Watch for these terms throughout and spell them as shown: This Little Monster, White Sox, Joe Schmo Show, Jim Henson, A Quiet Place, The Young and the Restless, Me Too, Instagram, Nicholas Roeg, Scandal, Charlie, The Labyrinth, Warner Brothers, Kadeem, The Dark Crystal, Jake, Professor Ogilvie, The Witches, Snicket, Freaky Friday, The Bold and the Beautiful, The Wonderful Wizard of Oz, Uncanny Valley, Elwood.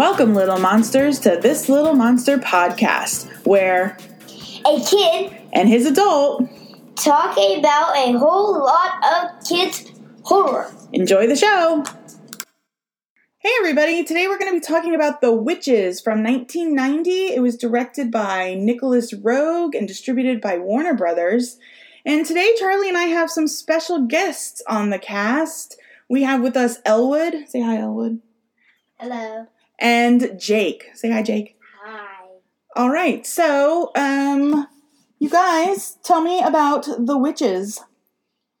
Welcome, Little Monsters, to This Little Monster podcast, where a kid and his adult talk about a whole lot of kids' horror. Enjoy the show! Hey, everybody. Today we're going to be talking about The Witches from 1990. It was directed by Nicholas Roeg and distributed by Warner Brothers. And today, Charlie and I have some special guests on the cast. We have with us Elwood. Say hi, Elwood. Hello. And Jake. Say hi, Jake. Hi. All right. So, you guys, tell me about The Witches.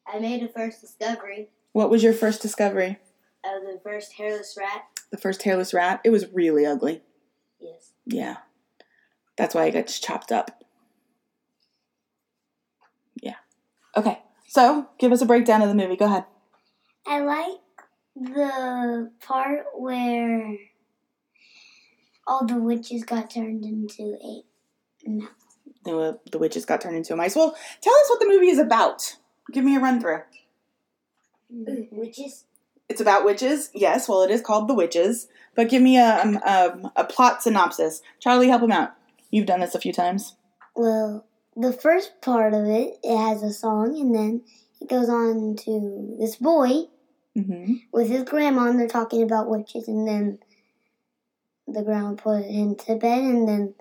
I made a first discovery. What was your first discovery? The first hairless rat. The first hairless rat. It was really ugly. Yes. Yeah. That's why it gets chopped up. Yeah. Okay. So, give us a breakdown of the movie. Go ahead. I like the part where all the witches got turned into a mouse. The witches got turned into a mice. Well, tell us what the movie is about. Give me a run through. Witches? It's about witches. Yes, well, it is called The Witches. But give me a plot synopsis. Charlie, help him out. You've done this a few times. Well, the first part of it, it has a song, and then it goes on to this boy with his grandma, and they're talking about witches, and then the grandma put him to bed, and then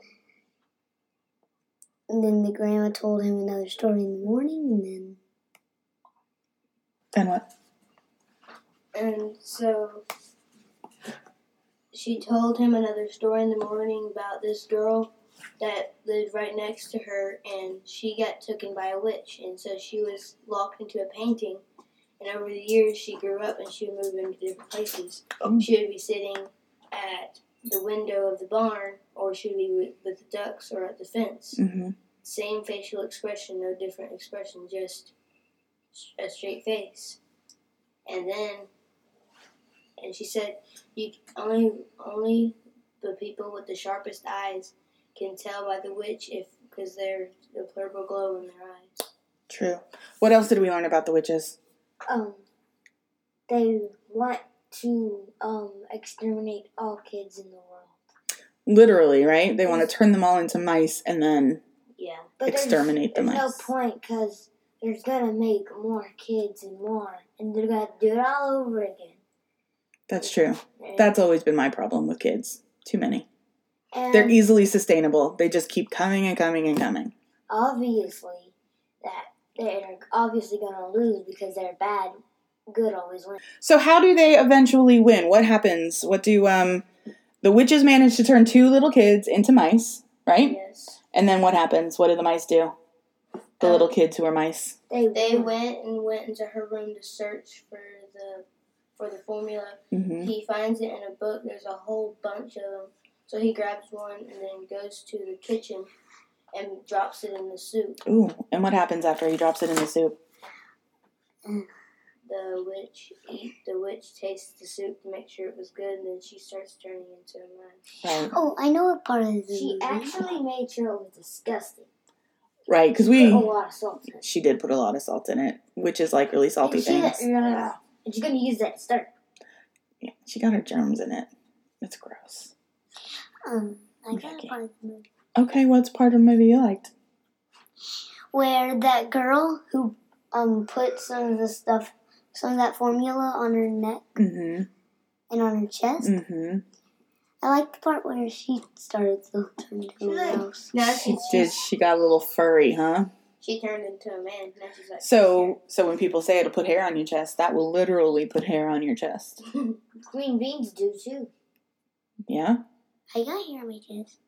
the grandma told him another story in the morning, and what? And so she told him another story in the morning about this girl that lived right next to her, and she got taken by a witch, and so she was locked into a painting, and over the years she grew up and she would move into different places. She would be sitting at the window of the barn, or she would be with the ducks, or at the fence. Same facial expression, no different expression, just a straight face. And she said, "You only the people with the sharpest eyes can tell by the witch, because there's a purple glow in their eyes." True. What else did we learn about the witches? They want to exterminate all kids in the world. Literally, right? They want to turn them all into mice and then exterminate the mice. There's no point, because they're going to make more kids and more, and they're going to do it all over again. That's true. That's always been my problem with kids. Too many. And they're easily sustainable. They just keep coming and coming and coming. Obviously, that they're obviously going to lose, because they're bad. Good always wins. So how do they eventually win? What happens? What do the witches manage to turn two little kids into mice, right? Yes. And then what happens? What do the mice do? The little kids who are mice. They went into her room to search for the formula. He finds it in a book. There's a whole bunch of them. So he grabs one and then goes to the kitchen and drops it in the soup. Ooh, and what happens after he drops it in the soup? The witch tastes the soup to make sure it was good, and then she starts turning into a mouse. Right. Oh, I know what part of the movie. She actually made sure it was disgusting. Right, because we... put a lot of salt in it. She did put a lot of salt in it, which is like really salty things. And she's going to use that to start. Yeah, she got her germs in it. It's gross. I got a part of the movie. Okay, what's part of the movie you liked? Where that girl who put some of the stuff, some of that formula on her neck and on her chest. I liked the part where she started to turn into a mouse. No, she did. She got a little furry, huh? She turned into a man. Now she's like, so when people say it'll put hair on your chest, that will literally put hair on your chest. Green beans do too. Yeah. I got hair on my chest.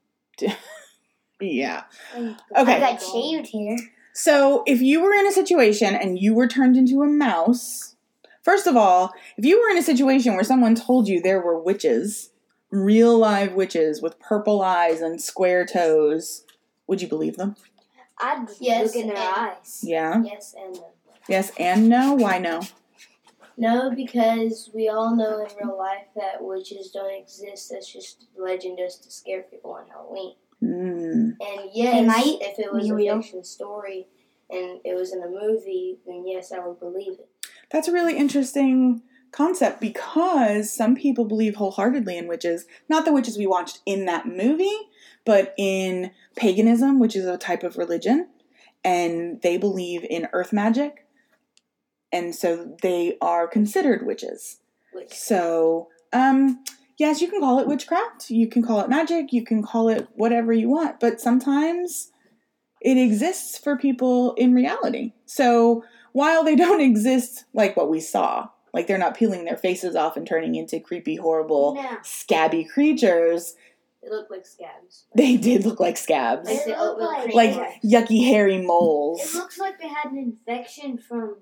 Yeah. Okay. I got shaved hair. So if you were in a situation and you were turned into a mouse, first of all, if you were in a situation where someone told you there were witches, real live witches with purple eyes and square toes, would you believe them? I'd look in their eyes. Yeah? Yes and no. Yes and no? Why no? No, because we all know in real life that witches don't exist. That's just legend, just to scare people on Halloween. And yes, if it was a fiction story and it was in a movie, then yes, I would believe it. That's a really interesting concept, because some people believe wholeheartedly in witches, not the witches we watched in that movie, but in paganism, which is a type of religion, and they believe in earth magic, and so they are considered witches. So, yes, you can call it witchcraft, you can call it magic, you can call it whatever you want, but sometimes it exists for people in reality. So while they don't exist like what we saw, like they're not peeling their faces off and turning into creepy, horrible, scabby creatures. They look like scabs. They did look like scabs. Like yucky, hairy moles. It looks like they had an infection from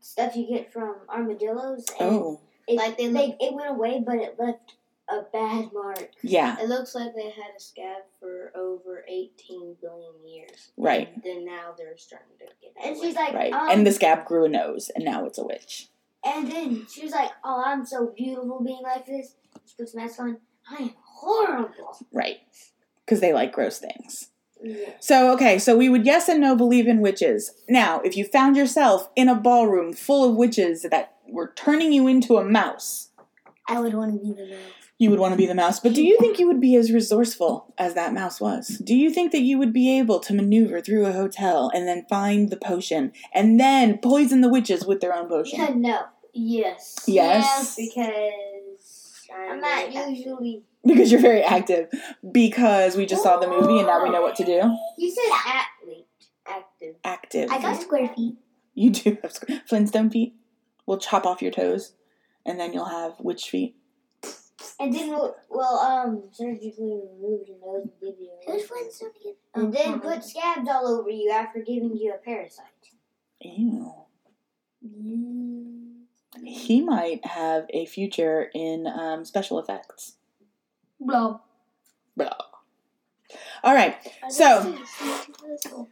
stuff you get from armadillos. It went away, but it left a bad mark. Yeah. It looks like they had a scab for over 18 billion years. Right. And then now they're starting to get it. And she's like, right. And the scab grew a nose, and now it's a witch. And then she was like, oh, I'm so beautiful being like this. She puts a mask on. I am horrible. Right. Because they like gross things. Yeah. So, okay. So we would yes and no believe in witches. Now, if you found yourself in a ballroom full of witches that were turning you into a mouse. I would want to be the mouse. You would want to be the mouse. But do you think you would be as resourceful as that mouse was? Do you think that you would be able to maneuver through a hotel and then find the potion and then poison the witches with their own potion? Yeah, no. Yes. Yes. Because I'm not usually... Because you're very active. Because we just saw the movie and now we know what to do. You said athlete. Active. I got square feet. You do have square Flintstone feet. We'll chop off your toes and then you'll have witch feet. And then we'll surgically remove your nose and give you a nose. And then put scabs all over you after giving you a parasite. Ew. He might have a future in special effects. Blah. Blah. All right. So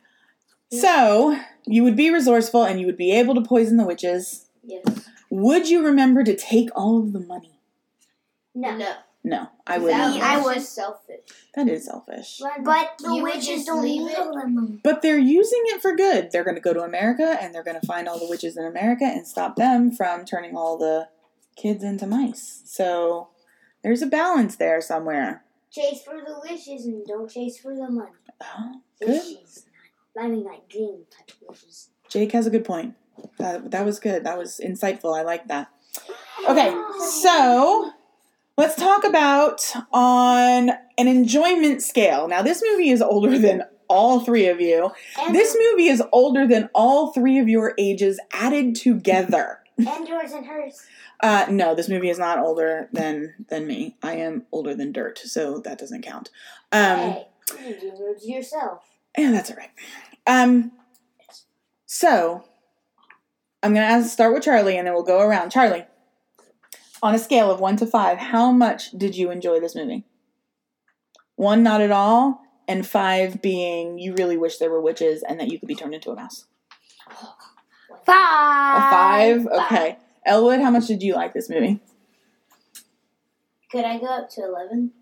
you would be resourceful and you would be able to poison the witches. Yes. Would you remember to take all of the money? No, I wouldn't. I was selfish. That is selfish. But the witches don't leave all the money. But they're using it for good. They're going to go to America, and they're going to find all the witches in America and stop them from turning all the kids into mice. So there's a balance there somewhere. Chase for the wishes and don't chase for the money. Oh, good. Wishes. I mean, like dream type of wishes. Jake has a good point. That was good. That was insightful. I like that. Okay, so... Let's talk about on an enjoyment scale. Now, this movie is older than all three of you. And this movie is older than all three of your ages added together. And yours and hers. No, this movie is not older than me. I am older than dirt, so that doesn't count. Hey, you do it yourself. Yeah, that's all right. So, I'm going to start with Charlie, and then we'll go around. Charlie. On a scale of 1 to 5, how much did you enjoy this movie? 1, not at all, and 5 being you really wish there were witches and that you could be turned into a mouse. 5. A 5? Okay. Elwood, how much did you like this movie? Could I go up to 11?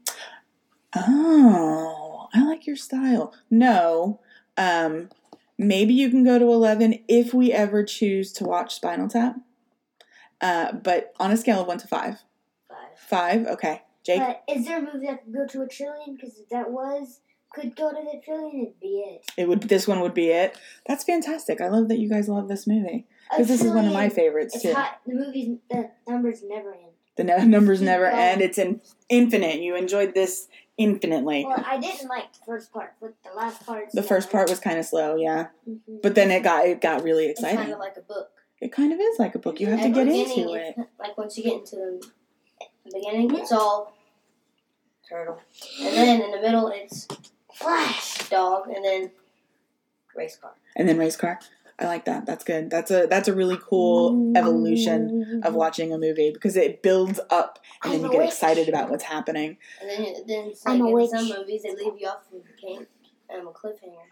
Oh, I like your style. No. Maybe you can go to 11 if we ever choose to watch Spinal Tap. But on a scale of 1 to 5. 5, okay. Jake? Is there a movie that could go to a trillion? Because if that could go to the trillion, it'd be it. This one would be it. That's fantastic. I love that you guys love this movie. Because this is one of my favorites, too. The numbers never end. The numbers never end. It's infinite. You enjoyed this infinitely. Well, I didn't like the first part, but the last part... The first part was kind of slow, yeah. Mm-hmm. But then it got really exciting. It's kind of like a book. It kind of is like a book. You have to get into it. Like once you get into the beginning, it's all turtle. And then in the middle, it's flash dog. And then race car. I like that. That's good. That's a really cool evolution of watching a movie because it builds up and then you get excited about what's happening. And then it's like in some movies, they leave you off with a cliffhanger.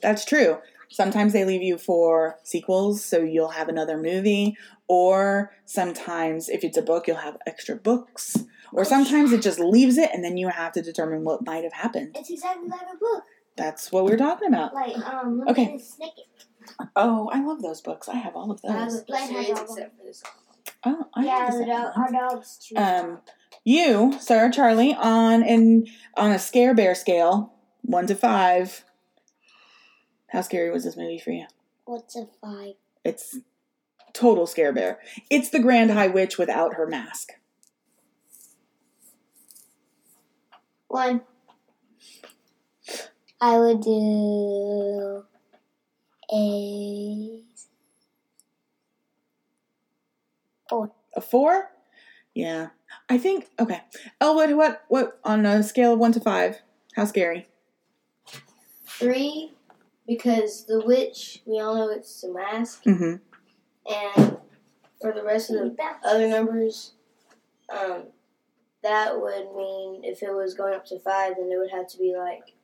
That's true. Sometimes they leave you for sequels, so you'll have another movie. Or sometimes, if it's a book, you'll have extra books. Or sometimes it just leaves it, and then you have to determine what might have happened. It's exactly like a book. That's what we're talking about. Like, okay. Snicket. Oh, I love those books. I have all of those. I have a except for this one. Oh, I yeah, have our dog's too. You, Sir Charlie, on a scare bear scale, 1 to 5. How scary was this movie for you? What's a 5? It's total scare bear. It's the Grand High Witch without her mask. 1. I would do a 4. A 4? Yeah. I think, okay. Elwood, what on a scale of 1 to 5, how scary? 3, because the witch, we all know it's the mask. Mm-hmm. And for the rest of the other numbers, that would mean if it was going up to 5, then it would have to be like,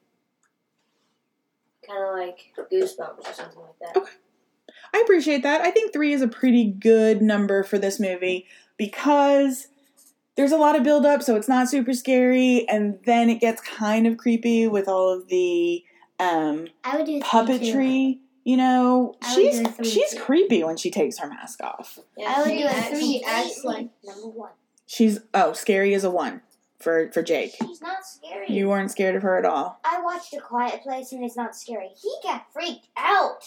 kind of like Goosebumps or something like that. Okay. I appreciate that. I think 3 is a pretty good number for this movie because there's a lot of build up, so it's not super scary, and then it gets kind of creepy with all of the puppetry. You know, she's creepy when she takes her mask off. Yeah, I would do a 3. Acts like number 1. She's scary as a 1 for Jake. She's not scary. You weren't scared of her at all. I watched A Quiet Place and it's not scary. He got freaked out.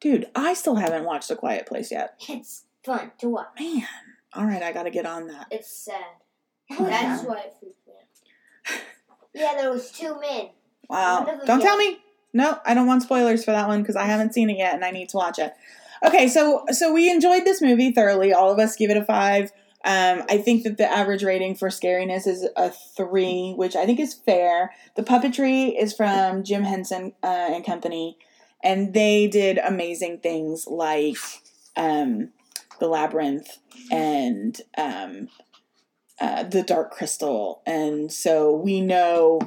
Dude, I still haven't watched A Quiet Place yet. It's fun to watch. Man. All right, I got to get on that. It's sad. Oh, that's why it freaked me out. Yeah, there was 2 men. Wow. Don't tell me. No, I don't want spoilers for that one because I haven't seen it yet and I need to watch it. Okay, so we enjoyed this movie thoroughly. All of us give it a 5. I think that the average rating for scariness is a 3, which I think is fair. The puppetry is from Jim Henson and company. And they did amazing things like The Labyrinth and The Dark Crystal. And so we know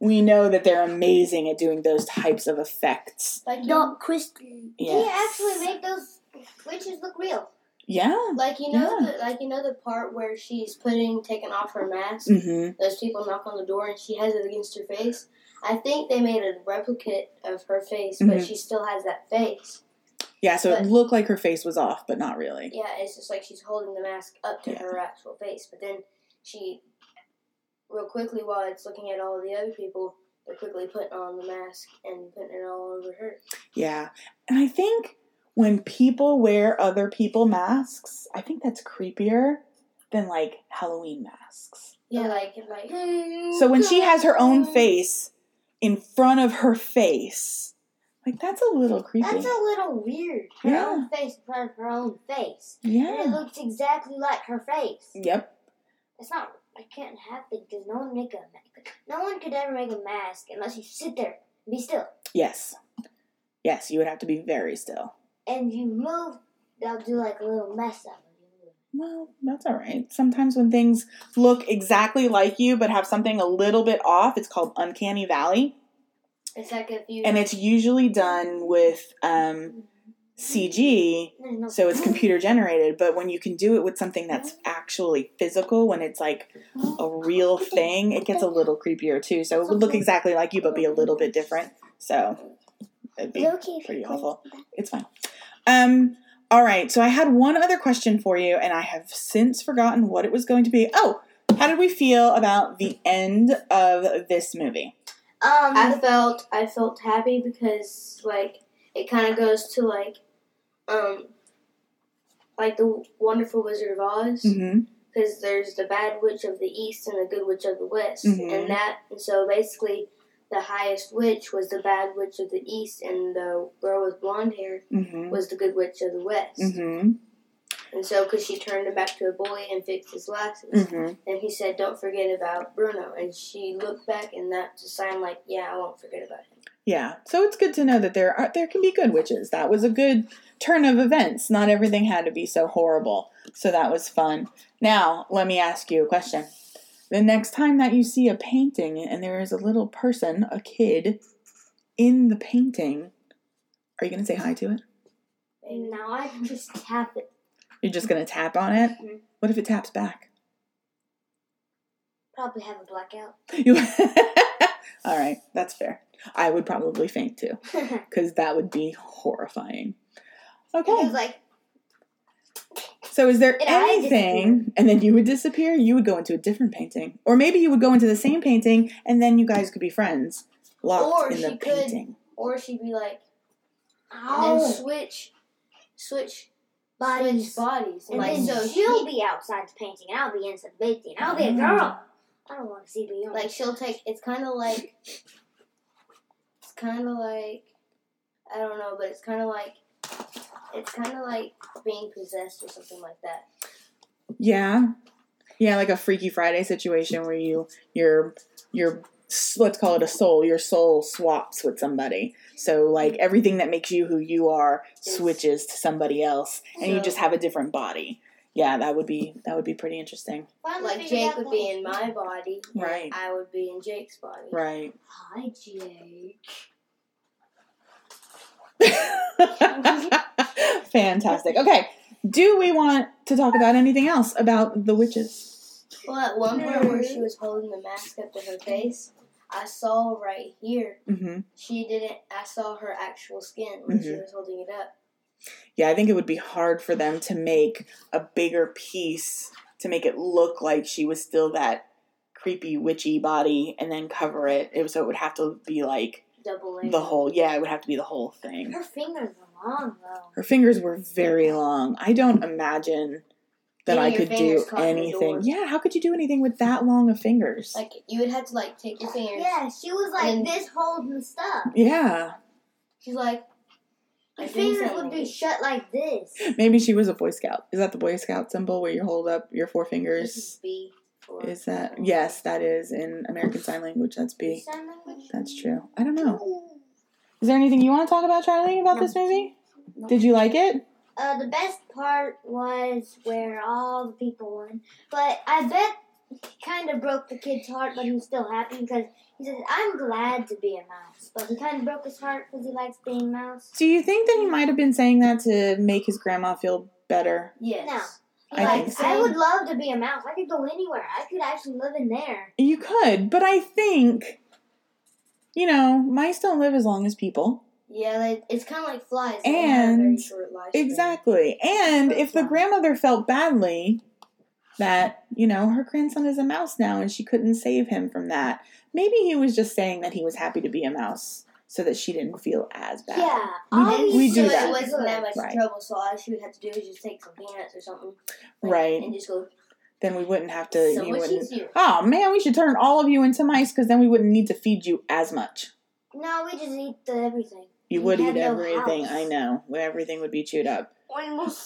that they're amazing at doing those types of effects. Like Dark Crystal. Yes. He actually made those witches look real. Yeah. The part where she's taking off her mask? Mm-hmm. Those people knock on the door and she has it against her face. I think they made a replica of her face, but mm-hmm. she still has that face. Yeah, so it looked like her face was off, but not really. Yeah, it's just like she's holding the mask up to her actual face, but then she, real quickly, while it's looking at all the other people, they're quickly putting on the mask and putting it all over her. Yeah, and I think when people wear other people masks, I think that's creepier than, like, Halloween masks. Yeah, like... So when she has her own face in front of her face, like, that's a little creepy. That's a little weird. Her own face in front of her own face. Yeah. And it looks exactly like her face. Yep. It's not... It can't happen because no one could ever make a mask unless you sit there and be still. Yes. Yes, you would have to be very still. And you move, they'll do like a little mess up. Well, that's all right. Sometimes when things look exactly like you but have something a little bit off, it's called Uncanny Valley. It's like if you... And it's usually done with CG, so it's computer generated. But when you can do it with something that's actually physical, when it's like a real thing, it gets a little creepier too. So it would look exactly like you but be a little bit different. So it'd be pretty awful. It's fine. All right, so I had one other question for you, and I have since forgotten what it was going to be. Oh, how did we feel about the end of this movie? I felt happy because, like, it kind of goes to, like The Wonderful Wizard of Oz, because mm-hmm. there's the bad witch of the East and the good witch of the West, mm-hmm. and so basically the highest witch was the bad witch of the East, and the girl with blonde hair mm-hmm. was the good witch of the West. Mm-hmm. And so, because she turned him back to a boy and fixed his glasses, mm-hmm. and he said, "Don't forget about Bruno." And she looked back, and that's a sign like, "Yeah, I won't forget about him." Yeah, so it's good to know that there can be good witches. That was a good turn of events. Not everything had to be so horrible. So that was fun. Now, let me ask you a question. The next time that you see a painting and there is a little person, a kid, in the painting, are you going to say hi to it? No, I can just tap it. You're just going to tap on it? Mm-hmm. What if it taps back? Probably have a blackout. All right, that's fair. I would probably faint too, because that would be horrifying. Okay. It was like... So is there anything, and then you would disappear, you would go into a different painting. Or maybe you would go into the same painting, and then you guys could be friends, locked in the painting. Or she'd be like, and then switch bodies. And like, then so she'll be outside the painting, and I'll be inside the painting, and I'll be a girl. I don't want to see beyond. Like, she'll take, it's kind of like, I don't know, but it's kind of like being possessed or something like that. Yeah. Yeah, like a Freaky Friday situation where your let's call it a soul. Your soul swaps with somebody. So, like, everything that makes you who you are switches to somebody else, and you just have a different body. Yeah, that would be pretty interesting. Like, Jake would be in my body. Right. I would be in Jake's body. Right. Hi, Jake. Fantastic. Okay, do we want to talk about anything else about the witches? Well, at one point where she was holding the mask up to her face, I saw right here. Mm-hmm. I saw her actual skin when she was holding it up. Yeah, I think it would be hard for them to make a bigger piece to make it look like she was still that creepy witchy body and then cover it. So it would have to be like it would have to be the whole thing. Her fingers were long, though. Her fingers were very long. I don't imagine that I could do anything. Yeah, how could you do anything with that long of fingers? Like, you would have to, like, take your fingers. Yeah, she was, like, this holding stuff. Yeah. She's like, her fingers would be shut like this. Maybe she was a Boy Scout. Is that the Boy Scout symbol where you hold up your four fingers? This is B. Is that? Yes, that is in American Sign Language. That's B. That's true. I don't know. Is there anything you want to talk about, Charlie, about this movie? No. Did you like it? The best part was where all the people won. But I bet it kind of broke the kid's heart, but he's still happy because he says, I'm glad to be a mouse. But he kind of broke his heart because he likes being mouse. Do you think that he might have been saying that to make his grandma feel better? Yes. No. I would love to be a mouse. I could go anywhere. I could actually live in there. You could, but I think, mice don't live as long as people. Yeah, it's kind of like flies. They have a very short lifespan. Exactly. And if the grandmother felt badly that, her grandson is a mouse now and she couldn't save him from that, maybe he was just saying that he was happy to be a mouse. So that she didn't feel as bad. Yeah. We do that. It wasn't that much trouble, so all she would have to do is just take some peanuts or something. Right. And just go. Then we wouldn't have to. So much easier. Oh, man, we should turn all of you into mice because then we wouldn't need to feed you as much. No, we just eat everything. You would eat everything, I know. Everything would be chewed up.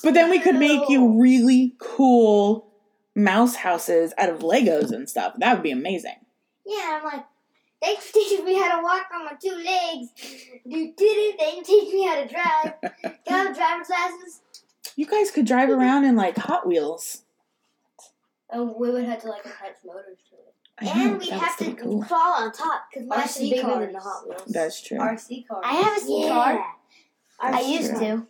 But then we could make you really cool mouse houses out of Legos and stuff. That would be amazing. Yeah, I'm like, they could teach me how to walk on my two legs. They could teach me how to drive. Can I have driver's license? You guys could drive around in, like, Hot Wheels. Oh, we would have to, like, attach motors to it. And we'd have to fall on top because my RC bigger than the Hot Wheels. That's true. RC cars. I have a C car. I used to.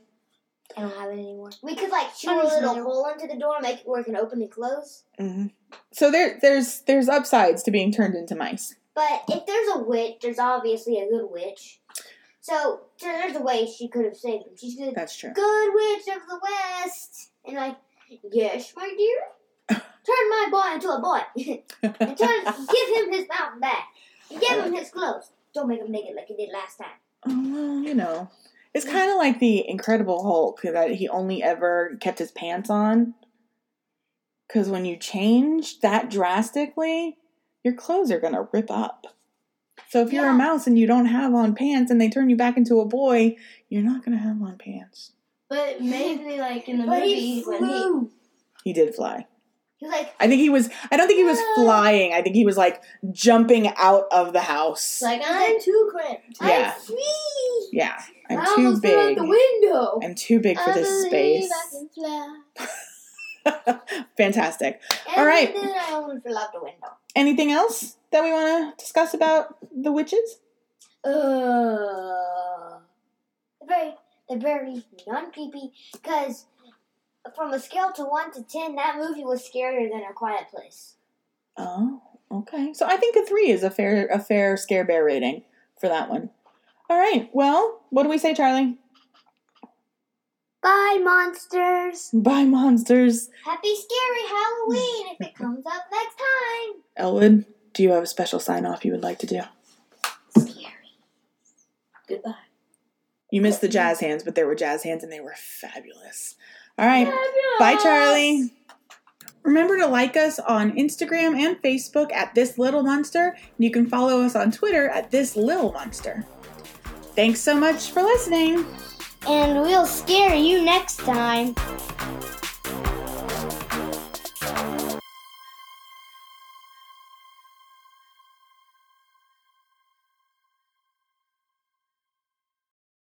I don't have it anymore. We could, like, shoot a little hole into the door and make it where it can open and close. Mm-hmm. So there's upsides to being turned into mice. But if there's a witch, there's obviously a good witch. So there's a way she could have saved him. She's good. That's true. Good witch of the West, and like, yes, my dear, turn my boy into a boy, and give him his mountain back, and give him his clothes. Don't make him naked like he did last time. Oh, it's kind of like the Incredible Hulk that he only ever kept his pants on, because when you change that drastically, your clothes are going to rip up. So if you're a mouse and you don't have on pants and they turn you back into a boy, you're not going to have on pants. But maybe, like, in the movie, he flew. He did fly. He was like, I don't think he was flying. I think he was, like, jumping out of the house. Like, I'm too cramped. Yeah. I'm free. Yeah. I'm too big. I almost fell out the window. I'm too big for this space. I believe I can fly. Fantastic. All right. I almost fell out the window. Anything else that we want to discuss about the witches? They're very non-creepy, because from a scale to 1 to 10, that movie was scarier than A Quiet Place. Oh, okay. So I think a 3 is a fair scare bear rating for that one. All right. Well, what do we say, Charlie? Bye, monsters. Bye, monsters. Happy Scary Halloween if it comes up next time. Elwood, do you have a special sign-off you would like to do? Scary. Goodbye. You missed the jazz hands, but there were jazz hands, and they were fabulous. All right. Fabulous. Bye, Charlie. Remember to like us on Instagram and Facebook at This Little Monster. And you can follow us on Twitter at This Little Monster. Thanks so much for listening. And we'll scare you next time.